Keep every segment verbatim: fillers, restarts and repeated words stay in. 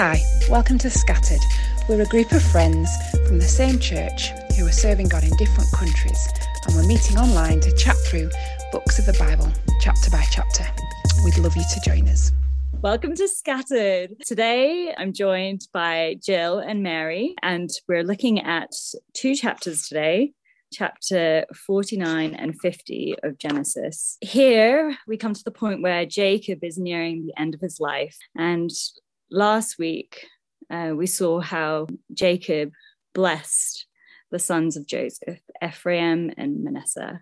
Hi, welcome to Scattered. We're a group of friends from the same church who are serving God in different countries, and we're meeting online to chat through books of the Bible, chapter by chapter. We'd love you to join us. Welcome to Scattered. Today I'm joined by Jill and Mary, and we're looking at two chapters today, chapter forty-nine and fifty of Genesis. Here we come to the point where Jacob is nearing the end of his life, and last week uh, we saw how Jacob blessed the sons of Joseph, Ephraim and Manasseh.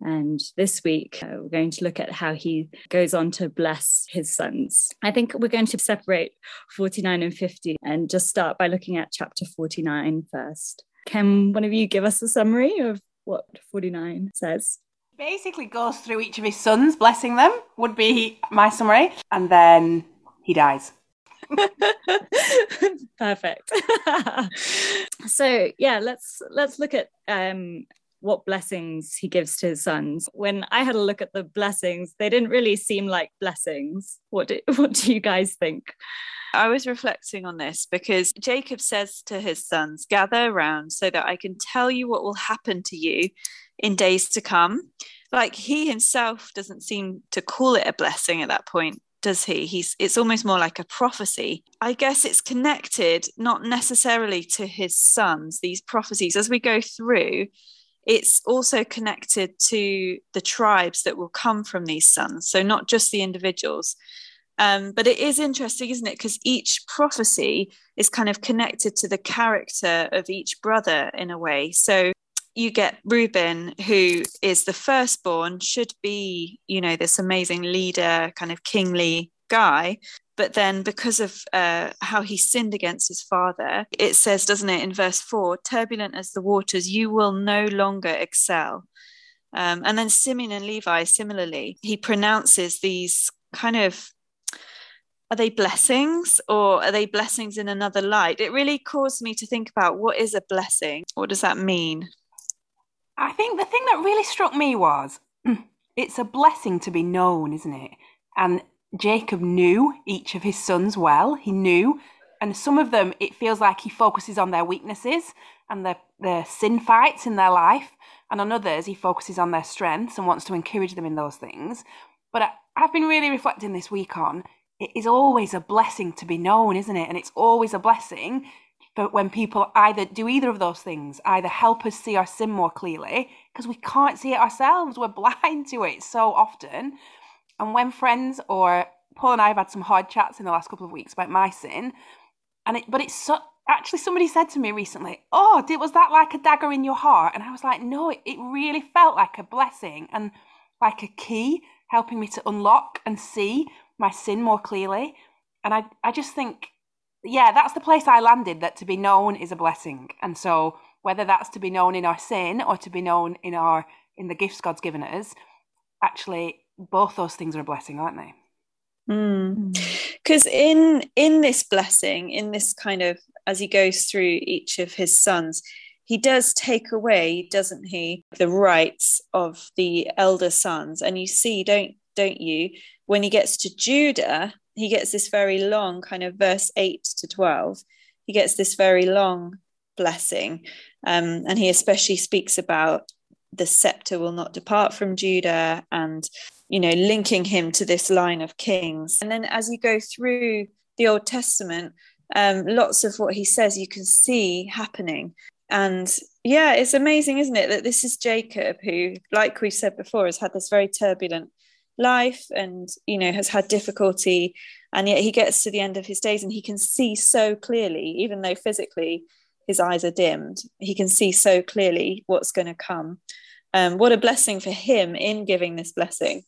And this week, uh, we're going to look at how he goes on to bless his sons. I think we're going to separate forty-nine and fifty and just start by looking at chapter forty-nine first. Can one of you give us a summary of what forty-nine says? Basically goes through each of his sons, blessing them, would be my summary. And then he dies. Perfect. So, yeah, let's let's look at... Um, what blessings he gives to his sons. When I had a look at the blessings, they didn't really seem like blessings. What do, what do you guys think? I was reflecting on this because Jacob says to his sons, "Gather around so that I can tell you what will happen to you in days to come." Like, he himself doesn't seem to call it a blessing at that point, does he? He's it's almost more like a prophecy. I guess it's connected not necessarily to his sons, these prophecies. As we go through, it's also connected to the tribes that will come from these sons, so not just the individuals. Um, but it is interesting, isn't it? Because each prophecy is kind of connected to the character of each brother in a way. So you get Reuben, who is the firstborn, should be, you know, this amazing leader, kind of kingly guy. But then because of uh, how he sinned against his father, it says, doesn't it, in verse four, turbulent as the waters, you will no longer excel. Um, and then Simeon and Levi, similarly, he pronounces these kind of, are they blessings or are they blessings in another light? It really caused me to think about, what is a blessing? What does that mean? I think the thing that really struck me was, it's a blessing to be known, isn't it? And Jacob knew each of his sons well. He knew, and some of them, it feels like he focuses on their weaknesses and their, their sin fights in their life, and on others he focuses on their strengths and wants to encourage them in those things. But I, I've been really reflecting this week on, it is always a blessing to be known, isn't it? And it's always a blessing for when people either do either of those things, either help us see our sin more clearly, because we can't see it ourselves, we're blind to it so often. And when friends or Paul and I have had some hard chats in the last couple of weeks about my sin, and it, but it's so, actually somebody said to me recently, "Oh, did, was that like a dagger in your heart?" And I was like, "No, it, it really felt like a blessing and like a key helping me to unlock and see my sin more clearly." And I, I just think, yeah, that's the place I landed, that to be known is a blessing. And so whether that's to be known in our sin or to be known in our in the gifts God's given us, actually, both those things are a blessing, aren't they? Because mm. in in this blessing, in this kind of, as he goes through each of his sons, he does take away, doesn't he, the rights of the elder sons. And you see, don't don't you, when he gets to Judah, he gets this very long kind of verse eight to twelve. He gets this very long blessing, um, and he especially speaks about the scepter will not depart from Judah, and, you know, linking him to this line of kings. And then as you go through the Old Testament, um, lots of what he says you can see happening. And yeah, it's amazing, isn't it, that this is Jacob, who, like we've said before, has had this very turbulent life and, you know, has had difficulty. And yet he gets to the end of his days and he can see so clearly, even though physically his eyes are dimmed, he can see so clearly what's going to come. Um, what a blessing for him in giving this blessing.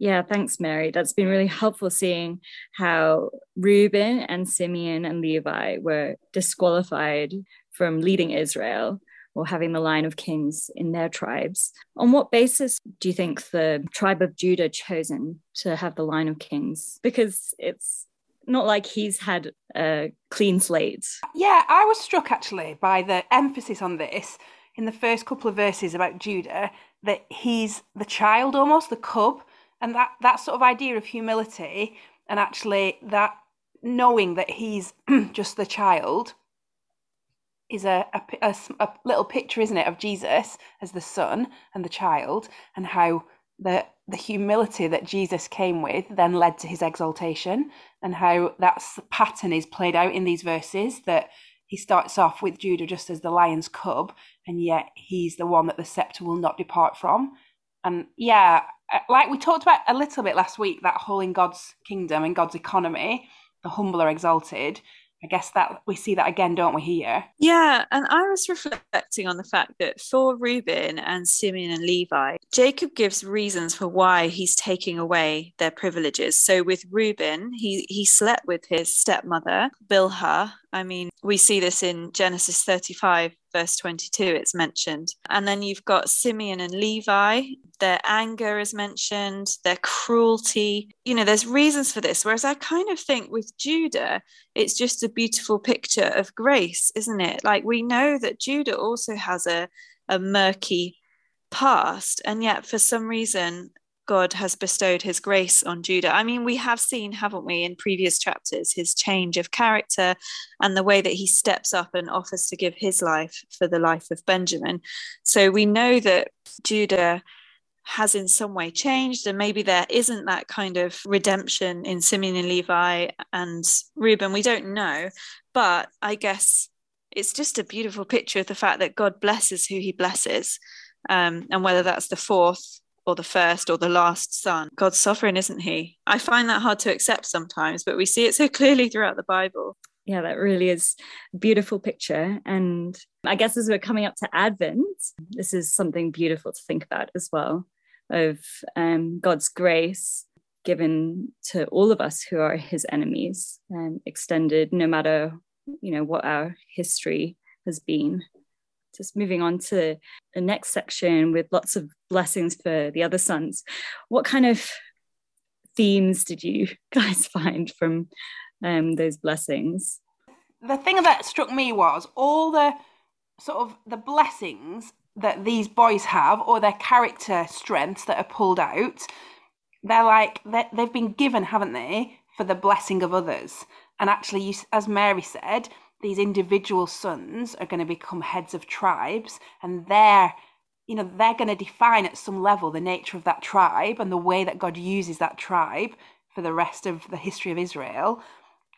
Yeah, thanks, Mary. That's been really helpful, seeing how Reuben and Simeon and Levi were disqualified from leading Israel or having the line of kings in their tribes. On what basis do you think the tribe of Judah chosen to have the line of kings? Because it's not like he's had a clean slate. Yeah, I was struck actually by the emphasis on this in the first couple of verses about Judah, that he's the child almost, the cub, and that, that sort of idea of humility, and actually that knowing that he's just the child is a, a, a, a little picture, isn't it, of Jesus as the son and the child, and how the the humility that Jesus came with then led to his exaltation, and how that's the pattern is played out in these verses, that he starts off with Judah just as the lion's cub, and yet he's the one that the scepter will not depart from. And yeah, like we talked about a little bit last week, that whole in God's kingdom and God's economy, the humble are exalted. I guess that we see that again, don't we, here? Yeah, and I was reflecting on the fact that for Reuben and Simeon and Levi, Jacob gives reasons for why he's taking away their privileges. So with Reuben, he, he slept with his stepmother, Bilhah. I mean, we see this in Genesis thirty-five, verse twenty-two, it's mentioned. And then you've got Simeon and Levi. Their anger is mentioned, their cruelty. You know, there's reasons for this. Whereas I kind of think with Judah, it's just a beautiful picture of grace, isn't it? Like, we know that Judah also has a, a murky past, and yet for some reason, God has bestowed his grace on Judah. I mean, we have seen, haven't we, in previous chapters, his change of character and the way that he steps up and offers to give his life for the life of Benjamin. So we know that Judah has in some way changed, and maybe there isn't that kind of redemption in Simeon and Levi and Reuben. We don't know, but I guess it's just a beautiful picture of the fact that God blesses who he blesses, um, and whether that's the fourth or the first or the last son. God's sovereign, isn't he? I find that hard to accept sometimes, but we see it so clearly throughout the Bible. Yeah, that really is a beautiful picture. And I guess as we're coming up to Advent, this is something beautiful to think about as well, of um, God's grace given to all of us who are his enemies, and um, extended no matter, you know, what our history has been. Just moving on to the next section with lots of blessings for the other sons. What kind of themes did you guys find from um, those blessings? The thing that struck me was all the sort of the blessings that these boys have, or their character strengths that are pulled out. They're like, they're, they've been given, haven't they, for the blessing of others. And actually, you, as Mary said, these individual sons are going to become heads of tribes, and they're, you know, they're going to define at some level the nature of that tribe and the way that God uses that tribe for the rest of the history of Israel.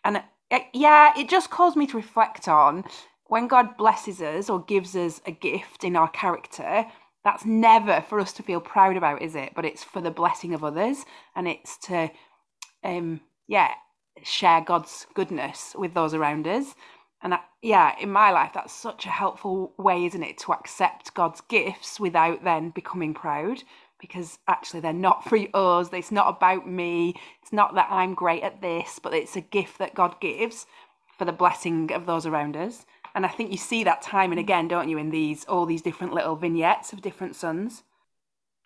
And it, yeah, it just caused me to reflect on when God blesses us or gives us a gift in our character, that's never for us to feel proud about, is it? But it's for the blessing of others, and it's to, um, yeah, share God's goodness with those around us. And I, yeah, in my life, that's such a helpful way, isn't it, to accept God's gifts without then becoming proud, because actually they're not for us. It's not about me. It's not that I'm great at this, but it's a gift that God gives for the blessing of those around us. And I think you see that time and again, don't you, in these all these different little vignettes of different sons.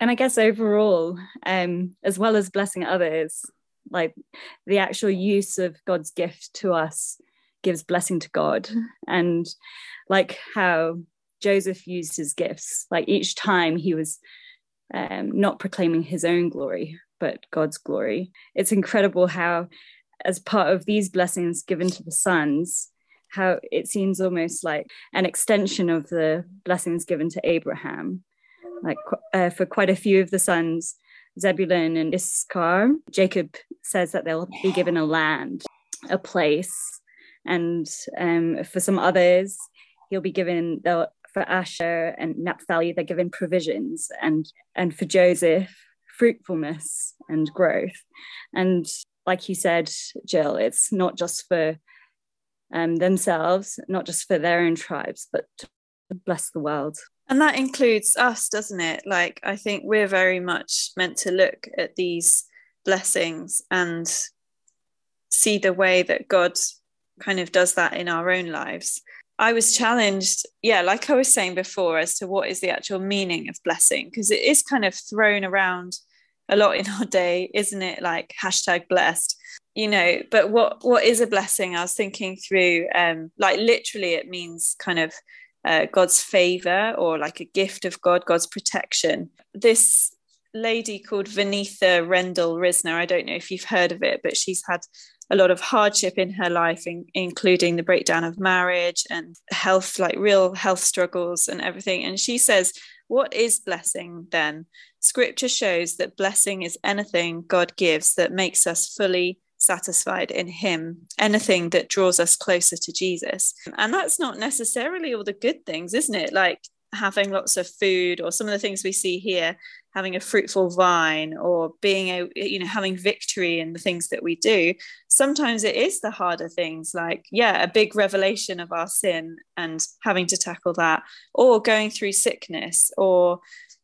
And I guess overall, um, as well as blessing others, like the actual use of God's gift to us gives blessing to God. And like how Joseph used his gifts, like each time he was um, not proclaiming his own glory, but God's glory. It's incredible how, as part of these blessings given to the sons, how it seems almost like an extension of the blessings given to Abraham. Like uh, for quite a few of the sons, Zebulun and Issachar, Jacob says that they'll be given a land, a place. And um, for some others, he'll be given, for Asher and Naphtali, they're given provisions, and, and for Joseph, fruitfulness and growth. And like you said, Jill, it's not just for um, themselves, not just for their own tribes, but to bless the world. And that includes us, doesn't it? Like, I think we're very much meant to look at these blessings and see the way that God kind of does that in our own lives. I was challenged, yeah, like I was saying before, as to what is the actual meaning of blessing, because it is kind of thrown around a lot in our day, isn't it? Like hashtag blessed, you know, but what what is a blessing? I was thinking through, um, like literally it means kind of uh, God's favor, or like a gift of God, God's protection. This lady called Vanitha Rendell Risner, I don't know if you've heard of it, but she's had a lot of hardship in her life, in, including the breakdown of marriage and health, like real health struggles and everything. And she says, what is blessing then? Scripture shows that blessing is anything God gives that makes us fully satisfied in him, anything that draws us closer to Jesus. And that's not necessarily all the good things, isn't it? Like having lots of food, or some of the things we see here, having a fruitful vine, or being a, you know, having victory in the things that we do. Sometimes it is the harder things, like, yeah, a big revelation of our sin and having to tackle that, or going through sickness, or,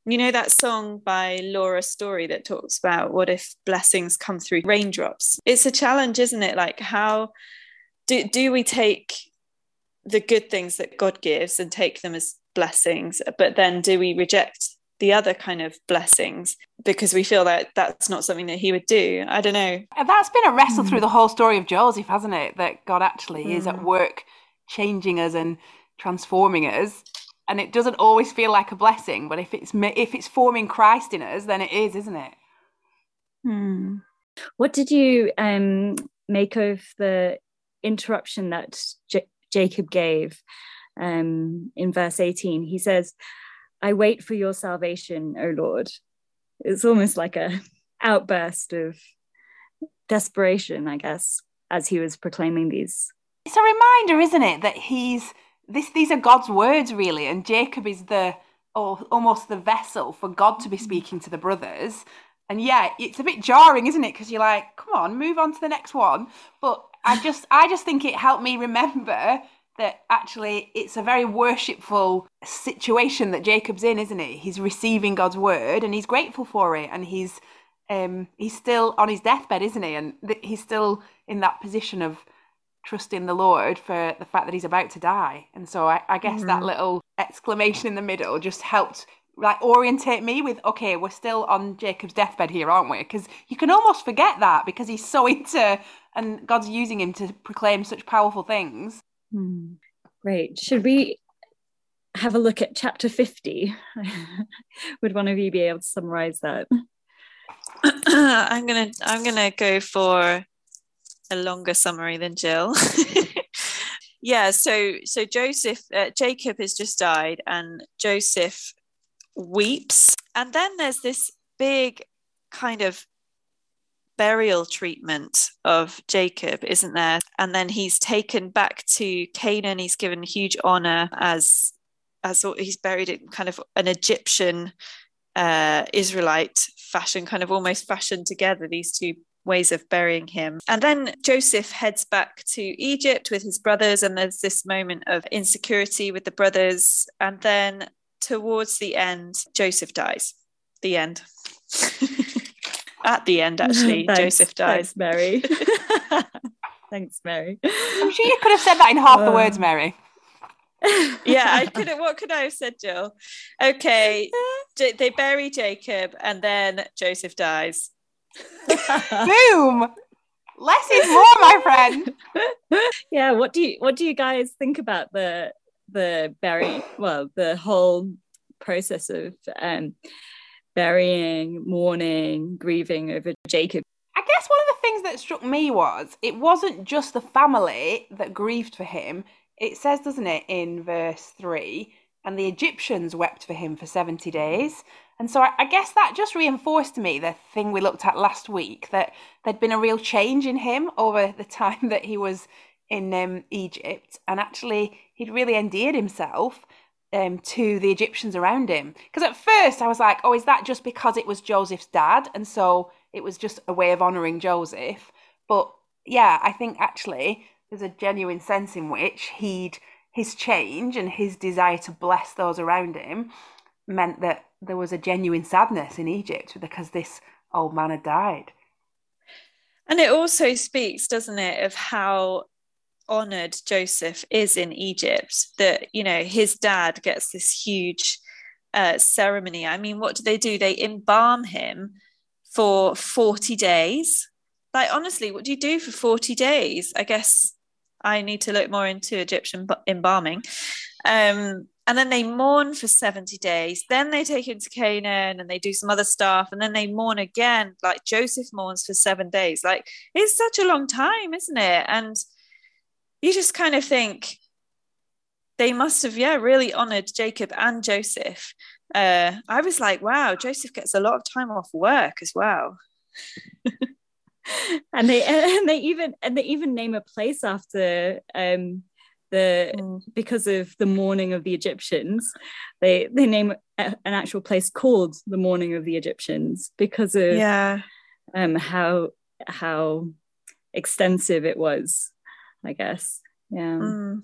you know, that song by Laura Story that talks about, what if blessings come through raindrops? It's a challenge, isn't it? Like, how do, do we take the good things that God gives and take them as blessings, but then do we reject the other kind of blessings because we feel that that's not something that he would do? I don't know. That's been a wrestle mm. through the whole story of Joseph, hasn't it? That God actually mm. is at work changing us and transforming us, and it doesn't always feel like a blessing, but if it's if it's forming Christ in us, then it is, isn't it? Mm. What did you um, make of the interruption that J- Jacob gave? Um, in verse eighteen, he says, I wait for your salvation, O Lord. It's almost like a outburst of desperation, I guess, as he was proclaiming these. It's a reminder, isn't it, that he's this? These are God's words, really, and Jacob is the oh, almost the vessel for God to be speaking to the brothers. And yeah, it's a bit jarring, isn't it? Because you're like, come on, move on to the next one. But I just, I just think it helped me remember that actually it's a very worshipful situation that Jacob's in, isn't he? He's receiving God's word and he's grateful for it. And he's um, he's still on his deathbed, isn't he? And th- he's still in that position of trusting the Lord for the fact that he's about to die. And so I, I guess mm-hmm. that little exclamation in the middle just helped like orientate me with, okay, we're still on Jacob's deathbed here, aren't we? Because you can almost forget that because he's so into, and God's using him to proclaim such powerful things. Hmm. Great. Should we have a look at chapter fifty? Would one of you be able to summarize that? I'm gonna I'm gonna go for a longer summary than Jill. yeah. So so Joseph uh, Jacob has just died, and Joseph weeps, and then there's this big kind of burial treatment of Jacob, isn't there? And then he's taken back to Canaan. He's given huge honor as as he's buried in kind of an Egyptian uh, Israelite fashion, kind of almost fashioned together, these two ways of burying him. And then Joseph heads back to Egypt with his brothers, and there's this moment of insecurity with the brothers. And then towards the end, Joseph dies. The end. At the end, actually, thanks, Joseph dies. Thanks, Mary. Thanks, Mary. I'm sure you could have said that in half uh, the words, Mary. Yeah, I could have. What could I have said, Jill? Okay, J- they bury Jacob, and then Joseph dies. Boom! Less is more, my friend. Yeah. What do you What do you guys think about the the bury? Well, the whole process of. Um, burying, mourning, grieving over Jacob. I guess one of the things that struck me was it wasn't just the family that grieved for him. It says, doesn't it, in verse three, and the Egyptians wept for him for seventy days. And so I, I guess that just reinforced to me the thing we looked at last week, that there'd been a real change in him over the time that he was in um, Egypt. And actually, he'd really endeared himself Um, to the Egyptians around him. Because at first I was like, oh, is that just because it was Joseph's dad? And so it was just a way of honouring Joseph. But yeah, I think actually there's a genuine sense in which he'd his change and his desire to bless those around him meant that there was a genuine sadness in Egypt because this old man had died. And it also speaks, doesn't it, of how honoured Joseph is in Egypt, that, you know, his dad gets this huge uh, ceremony. I mean, what do they do? They embalm him for forty days. Like, honestly, what do you do for forty days? I guess I need to look more into Egyptian embalming. Um, and then they mourn for seventy days. Then they take him to Canaan and they do some other stuff. And then they mourn again, like Joseph mourns for seven days. Like, it's such a long time, isn't it? And you just kind of think they must have, yeah, really honored Jacob and Joseph. Uh, I was like, wow, Joseph gets a lot of time off work as well. And they and they even and they even name a place after um, the mm. because of the mourning of the Egyptians. They they name a, an actual place called the mourning of the Egyptians because of yeah. um, how how extensive it was, I guess. Yeah. Mm.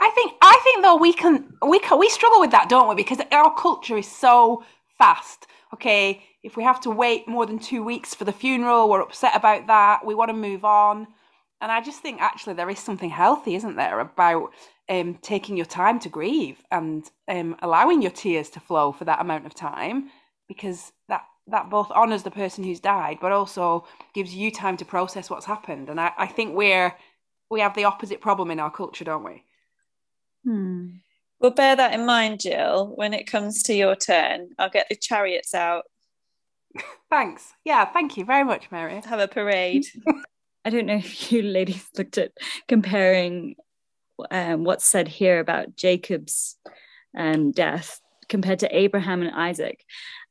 I think I think though we can we can, we struggle with that, don't we? Because our culture is so fast. Okay, if we have to wait more than two weeks for the funeral, we're upset about that. We want to move on. And I just think actually there is something healthy, isn't there, about um, taking your time to grieve and um, allowing your tears to flow for that amount of time, because that, that both honours the person who's died, but also gives you time to process what's happened. And I, I think we're we have the opposite problem in our culture, don't we? Hmm. Well, bear that in mind, Jill, when it comes to your turn. I'll get the chariots out. Thanks. Yeah, thank you very much, Mary. Have a parade. I don't know if you ladies looked at comparing um, what's said here about Jacob's um, death compared to Abraham and Isaac.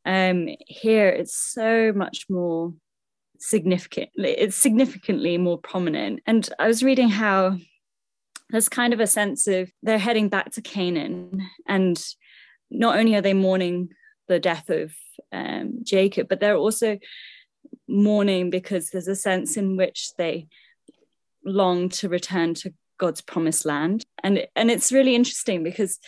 Um, here, it's so much more significant. It's significantly more prominent. And I was reading how there's kind of a sense of they're heading back to Canaan, and not only are they mourning the death of um, Jacob, but they're also mourning because there's a sense in which they long to return to God's promised land. And, and it's really interesting because,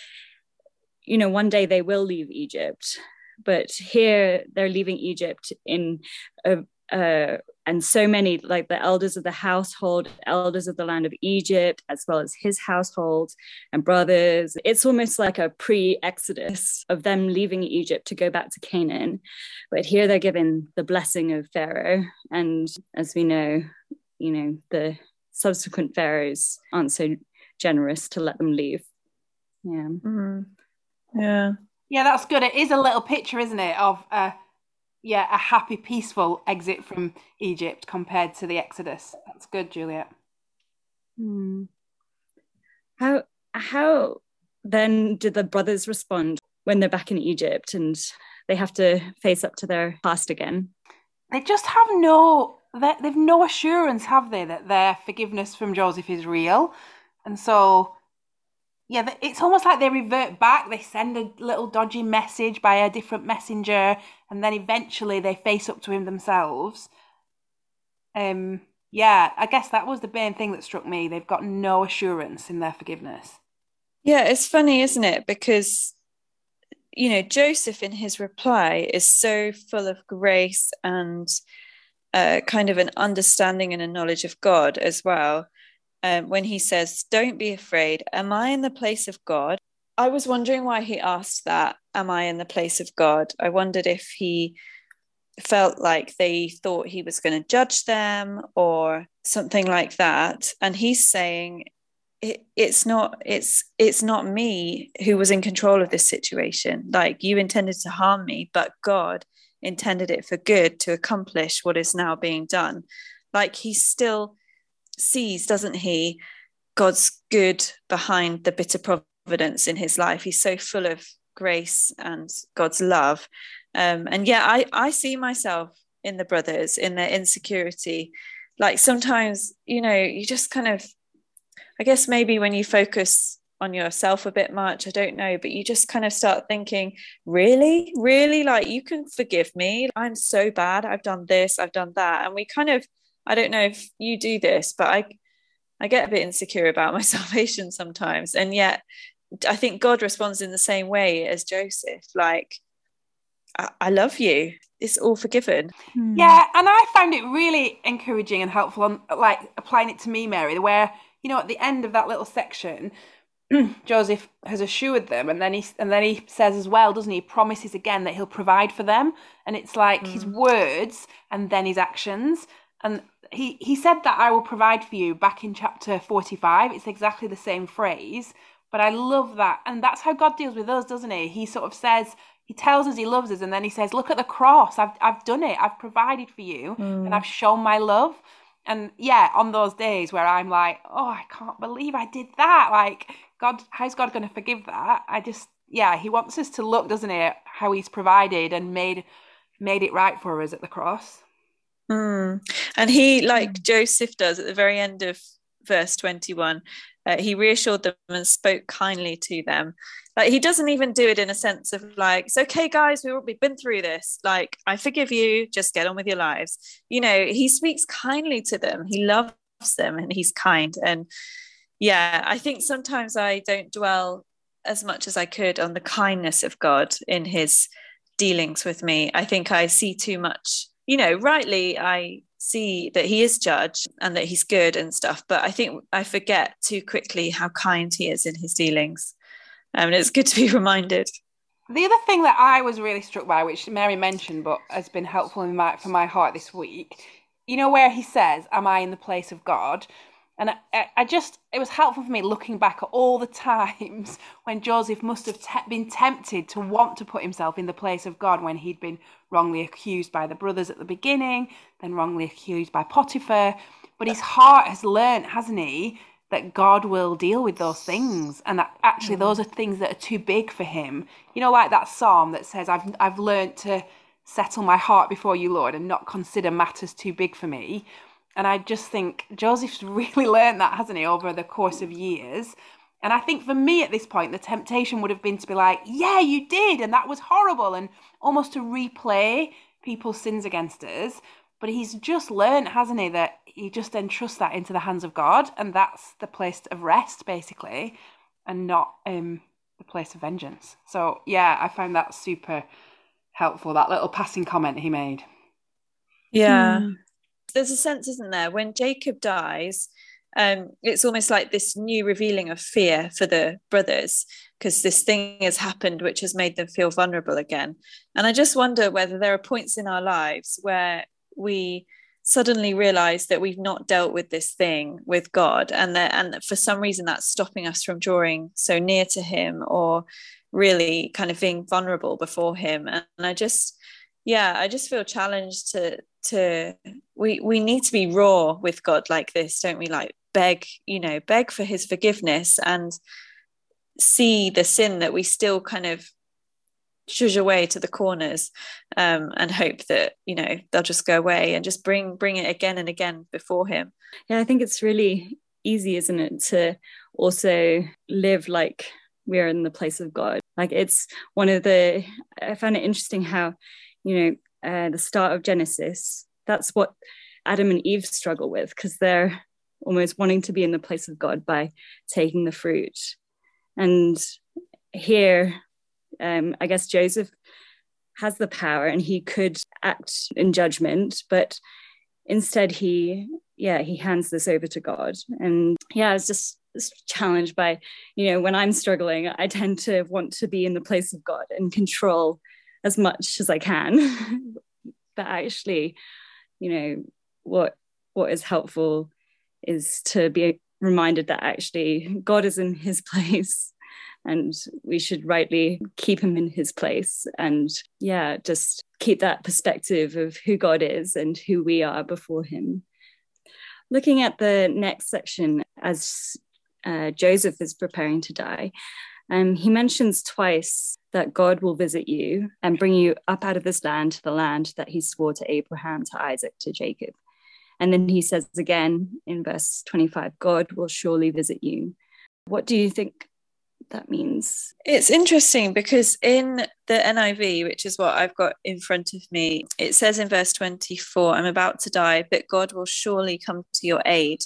you know, one day they will leave Egypt, but here they're leaving Egypt in a, a And so many, like the elders of the household, elders of the land of Egypt, as well as his household and brothers. It's almost like a pre-Exodus of them leaving Egypt to go back to Canaan. But here they're given the blessing of Pharaoh. And as we know, you know, the subsequent pharaohs aren't so generous to let them leave. Yeah. Mm-hmm. Yeah. Yeah, that's good. It is a little picture, isn't it, of... Uh... yeah, a happy, peaceful exit from Egypt compared to the Exodus. That's good, Juliet. Hmm. How how then do the brothers respond when they're back in Egypt and they have to face up to their past again? They just have no, they've no assurance, have they, that their forgiveness from Joseph is real. And so, yeah, it's almost like they revert back. They send a little dodgy message by a different messenger, and then eventually they face up to him themselves. Um, yeah, I guess that was the main thing that struck me. They've got no assurance in their forgiveness. Yeah, it's funny, isn't it? Because, you know, Joseph in his reply is so full of grace and uh, kind of an understanding and a knowledge of God as well. Um, when he says, don't be afraid, am I in the place of God? I was wondering why he asked that, am I in the place of God? I wondered if he felt like they thought he was going to judge them or something like that. And he's saying, it, it's not, it's, it's not me who was in control of this situation. Like, you intended to harm me, but God intended it for good to accomplish what is now being done. Like, he's still... sees, doesn't he, God's good behind the bitter providence in his life. He's so full of grace and God's love. Um, and yeah, I, I see myself in the brothers, in their insecurity. Like, sometimes, you know, you just kind of, I guess maybe when you focus on yourself a bit much, I don't know, but you just kind of start thinking, really, really, like, you can forgive me. I'm so bad. I've done this, I've done that. And we kind of, I don't know if you do this, but I I get a bit insecure about my salvation sometimes. And yet I think God responds in the same way as Joseph. Like, I, I love you. It's all forgiven. Yeah. And I found it really encouraging and helpful on, like, applying it to me, Mary, where, you know, at the end of that little section, Joseph has assured them. And then he, and then he says as well, doesn't he? He promises again that he'll provide for them. And it's like mm. his words and then his actions. And he, he said that I will provide for you back in chapter forty-five. It's exactly the same phrase, but I love that. And that's how God deals with us, doesn't he? He sort of says, he tells us he loves us, and then he says, look at the cross. I've I've done it. I've provided for you, mm. and I've shown my love. And yeah, on those days where I'm like, oh, I can't believe I did that. Like, God, how's God going to forgive that? I just, yeah, he wants us to look, doesn't he, how he's provided and made made it right for us at the cross. Mm. And he, like Joseph does at the very end of verse twenty-one, uh, he reassured them and spoke kindly to them. Like, he doesn't even do it in a sense of like, it's okay, guys, we, we've been through this. Like, I forgive you, just get on with your lives. You know, he speaks kindly to them. He loves them and he's kind. And yeah, I think sometimes I don't dwell as much as I could on the kindness of God in his dealings with me. I think I see too much. You know, rightly, I see that he is judge and that he's good and stuff, but I think I forget too quickly how kind he is in his dealings. Um, and it's good to be reminded. The other thing that I was really struck by, which Mary mentioned, but has been helpful in my, for my heart this week, you know, where he says, am I in the place of God? And I, I just, it was helpful for me looking back at all the times when Joseph must have te- been tempted to want to put himself in the place of God when he'd been wrongly accused by the brothers at the beginning, then wrongly accused by Potiphar. But his heart has learned, hasn't he, that God will deal with those things. And that actually mm. those are things that are too big for him. You know, like that psalm that says, I've I've learned to settle my heart before you, Lord, and not consider matters too big for me. And I just think Joseph's really learned that, hasn't he, over the course of years. And I think for me at this point, the temptation would have been to be like, yeah, you did, and that was horrible, and almost to replay people's sins against us. But he's just learned, hasn't he, that he just entrusts that into the hands of God, and that's the place of rest, basically, and not um, the place of vengeance. So, yeah, I found that super helpful, that little passing comment he made. Yeah. Mm. There's a sense, isn't there, when Jacob dies, um, it's almost like this new revealing of fear for the brothers, because this thing has happened which has made them feel vulnerable again. And I just wonder whether there are points in our lives where we suddenly realize that we've not dealt with this thing with God, and that, and that for some reason that's stopping us from drawing so near to him, or really kind of being vulnerable before him. And, and I just, yeah, I just feel challenged to, to we we need to be raw with God like this, don't we? Like beg, you know, beg for his forgiveness and see the sin that we still kind of shush away to the corners, um, and hope that, you know, they'll just go away, and just bring bring it again and again before him. Yeah, I think it's really easy, isn't it, to also live like we're in the place of God. Like, it's one of the, I found it interesting how, you know, Uh, the start of Genesis, that's what Adam and Eve struggle with, because they're almost wanting to be in the place of God by taking the fruit. And here, um, I guess Joseph has the power and he could act in judgment, but instead he, yeah, he hands this over to God. And yeah, I was just challenged by, you know, when I'm struggling, I tend to want to be in the place of God and control as much as I can. But actually, you know, what what is helpful is to be reminded that actually God is in his place, and we should rightly keep him in his place. And yeah, just keep that perspective of who God is and who we are before him. Looking at the next section, as uh, Joseph is preparing to die, um, he mentions twice that God will visit you and bring you up out of this land to the land that he swore to Abraham, to Isaac, to Jacob. And then he says again in verse twenty-five, God will surely visit you. What do you think that means? It's interesting, because in the N I V, which is what I've got in front of me, it says in verse twenty-four, I'm about to die, but God will surely come to your aid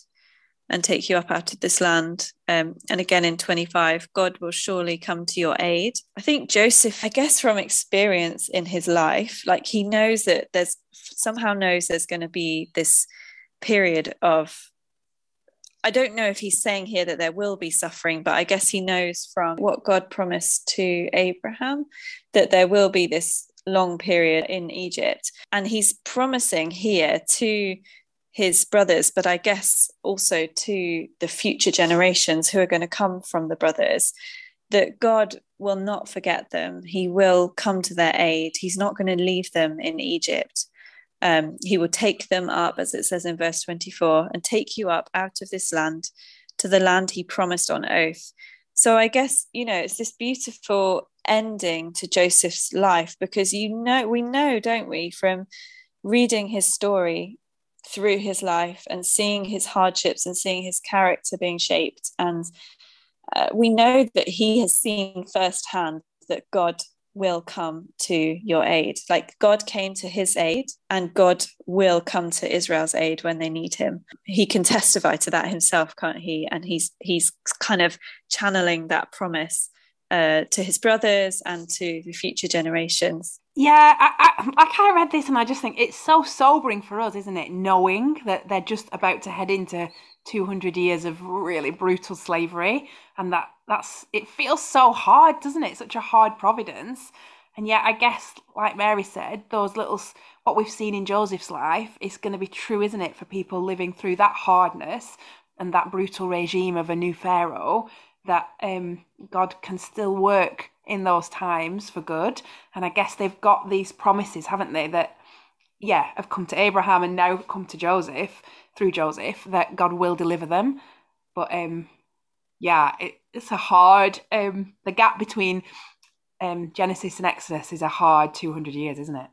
and take you up out of this land. Um, and again in twenty-five, God will surely come to your aid. I think Joseph, I guess from experience in his life, like he knows that there's, somehow knows there's going to be this period of, I don't know if he's saying here that there will be suffering, but I guess he knows from what God promised to Abraham that there will be this long period in Egypt. And he's promising here to his brothers, but I guess also to the future generations who are going to come from the brothers, that God will not forget them. He will come to their aid. He's not going to leave them in Egypt. Um, he will take them up, as it says in verse twenty-four, and take you up out of this land to the land he promised on oath. So I guess, you know, it's this beautiful ending to Joseph's life, because, you know, we know, don't we, from reading his story through his life and seeing his hardships and seeing his character being shaped. And uh, we know that he has seen firsthand that God will come to your aid. Like, God came to his aid, and God will come to Israel's aid when they need him. He can testify to that himself, can't he? And he's he's kind of channeling that promise uh, to his brothers and to the future generations. Yeah, I, I, I kind of read this and I just think it's so sobering for us, isn't it? Knowing that they're just about to head into two hundred years of really brutal slavery, and that that's it feels so hard, doesn't it? Such a hard providence. And yet I guess, like Mary said, those little what we've seen in Joseph's life is going to be true, isn't it, for people living through that hardness and that brutal regime of a new pharaoh, that um, God can still work in those times for good. And I guess they've got these promises, haven't they, that yeah have come to Abraham and now come to Joseph through Joseph, that God will deliver them. But um yeah it, it's a hard um the gap between um Genesis and Exodus is a hard two hundred years, isn't it?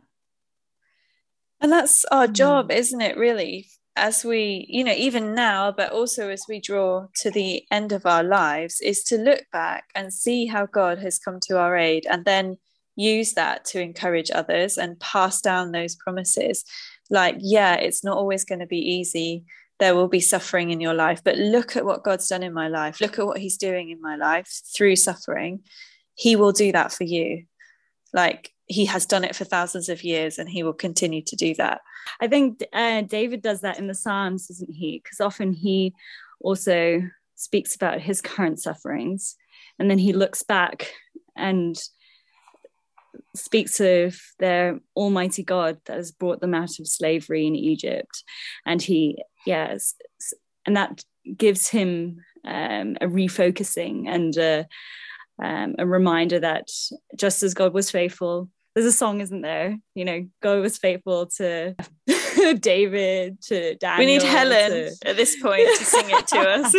And that's our job, mm. isn't it, really, as we, you know, even now, but also as we draw to the end of our lives, is to look back and see how God has come to our aid, and then use that to encourage others and pass down those promises. Like, yeah, it's not always going to be easy. There will be suffering in your life, but look at what God's done in my life. Look at what he's doing in my life through suffering. He will do that for you. Like, he has done it for thousands of years, and he will continue to do that. I think uh, David does that in the Psalms, doesn't he? Because often he also speaks about his current sufferings, and then he looks back and speaks of their almighty God that has brought them out of slavery in Egypt. And he, yes, and that gives him um, a refocusing and a, um, a reminder that just as God was faithful, there's a song, isn't there? You know, God was faithful to David, to Daniel. We need Helen to... at this point to sing it to us. Do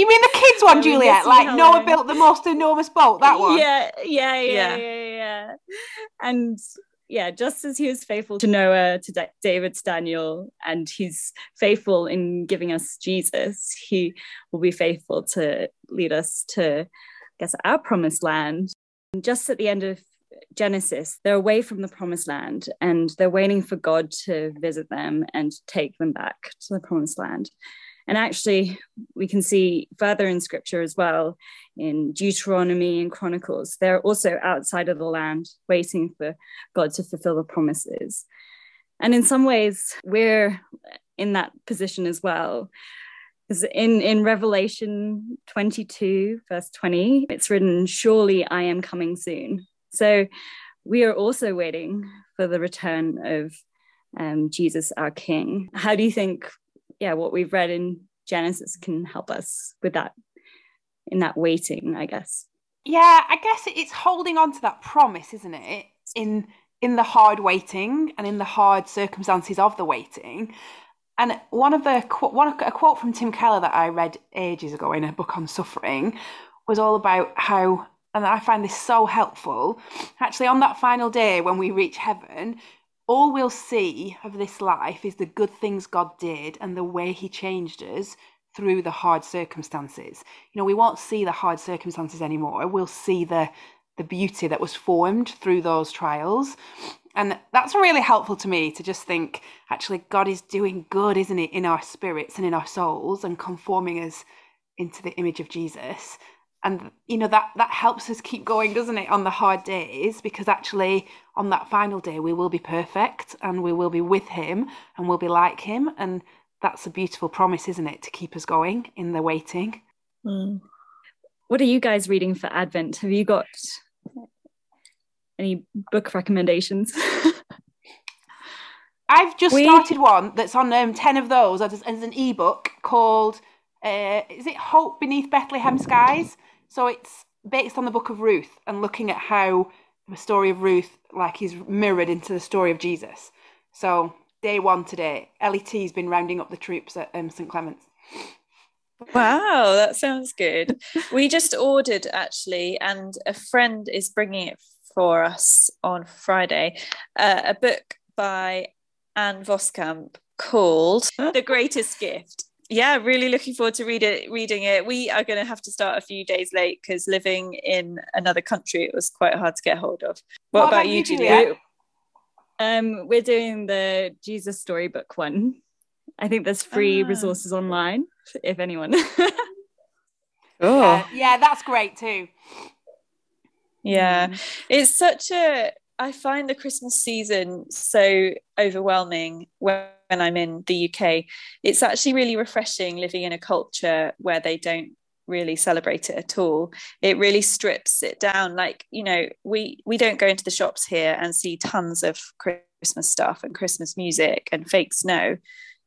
you mean the kids one, yeah, Juliet? Like, Helen. Noah built the most enormous boat, that one? Yeah, yeah, yeah, yeah, yeah, yeah. And yeah, just as he was faithful to Noah, to da- David, to Daniel, and he's faithful in giving us Jesus, he will be faithful to lead us to, I guess, our promised land. Just at the end of Genesis, they're away from the promised land, and they're waiting for God to visit them and take them back to the promised land. And actually, we can see further in scripture as well, in Deuteronomy and Chronicles, they're also outside of the land, waiting for God to fulfill the promises. And in some ways, we're in that position as well. In, in Revelation twenty-two, verse twenty, it's written, "Surely I am coming soon." So we are also waiting for the return of um, Jesus, our King. How do you think, yeah, what we've read in Genesis can help us with that, in that waiting, I guess? Yeah, I guess it's holding on to that promise, isn't it? In, in the hard waiting and in the hard circumstances of the waiting. And one of the one a quote from Tim Keller that I read ages ago in a book on suffering was all about how, and I find this so helpful, actually, on that final day when we reach heaven, all we'll see of this life is the good things God did and the way he changed us through the hard circumstances. You know, we won't see the hard circumstances anymore. We'll see the the beauty that was formed through those trials. And that's really helpful to me, to just think, actually, God is doing good, isn't it, in our spirits and in our souls, and conforming us into the image of Jesus. And, you know, that, that helps us keep going, doesn't it, on the hard days, because actually on that final day, we will be perfect, and we will be with him, and we'll be like him. And that's a beautiful promise, isn't it, to keep us going in the waiting. Mm. What are you guys reading for Advent? Have you got any book recommendations? I've just we... started one that's on um, ten of those as an ebook called uh, is it Hope Beneath Bethlehem Skies? So it's based on the book of Ruth and looking at how the story of Ruth like is mirrored into the story of Jesus. So day one today, L E T's been rounding up the troops at um, Saint Clement's. Wow, that sounds good. We just ordered actually, and a friend is bringing it for us on Friday, uh, a book by Anne Voskamp called The Greatest Gift. Yeah, really looking forward to read it, reading it. We are going to have to start a few days late because living in another country, it was quite hard to get hold of. What, what about, about you, Julia? Um, we're doing the Jesus Storybook one. I think there's free ah. resources online, if anyone. oh, yeah, yeah, that's great too. Yeah, mm. It's such a... I find the Christmas season so overwhelming when I'm in the U K. It's actually really refreshing living in a culture where they don't really celebrate it at all. It really strips it down. Like, you know, we, we don't go into the shops here and see tons of Christmas stuff and Christmas music and fake snow.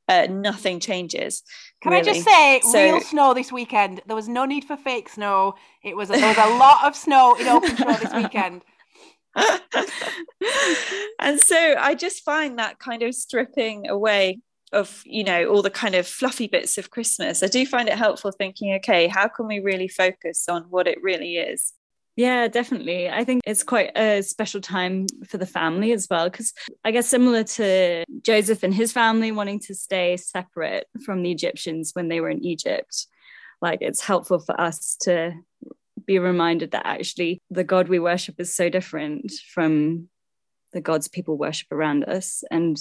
Uh, nothing changes. Can really. I just say, so, real snow this weekend. There was no need for fake snow. It was, there was a lot of snow in Openshaw this weekend. And so I just find that kind of stripping away of, you know, all the kind of fluffy bits of Christmas. I do find it helpful thinking, okay, how can we really focus on what it really is? Yeah, definitely. I think it's quite a special time for the family as well, because I guess similar to Joseph and his family wanting to stay separate from the Egyptians when they were in Egypt, like it's helpful for us to be reminded that actually the God we worship is so different from the gods people worship around us. And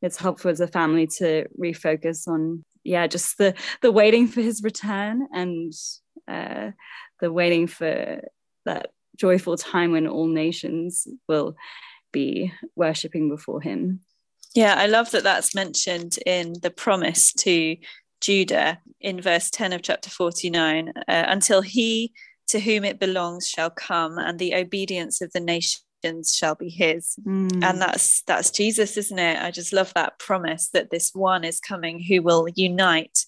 it's helpful as a family to refocus on, yeah, just the, the waiting for his return and uh, the waiting for that joyful time when all nations will be worshipping before him. Yeah, I love that that's mentioned in the promise to Judah in verse ten of chapter forty-nine, uh, until he to whom it belongs shall come, and the obedience of the nations shall be his. Mm. And that's that's Jesus, isn't it? I just love that promise that this one is coming who will unite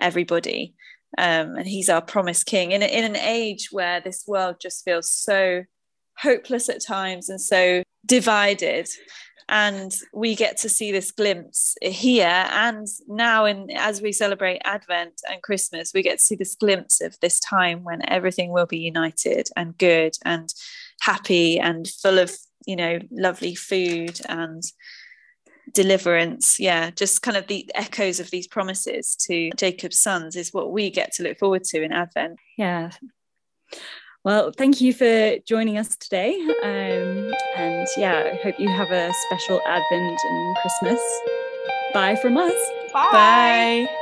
everybody. Um, and he's our promised king in, in an age where this world just feels so hopeless at times and so divided, and we get to see this glimpse here and now, in as we celebrate Advent and Christmas, we get to see this glimpse of this time when everything will be united and good and happy and full of, you know, lovely food and deliverance. Yeah, just kind of the echoes of these promises to Jacob's sons is what we get to look forward to in Advent. Yeah, well, thank you for joining us today, um, and yeah, I hope you have a special Advent and Christmas. Bye from us. Bye, bye.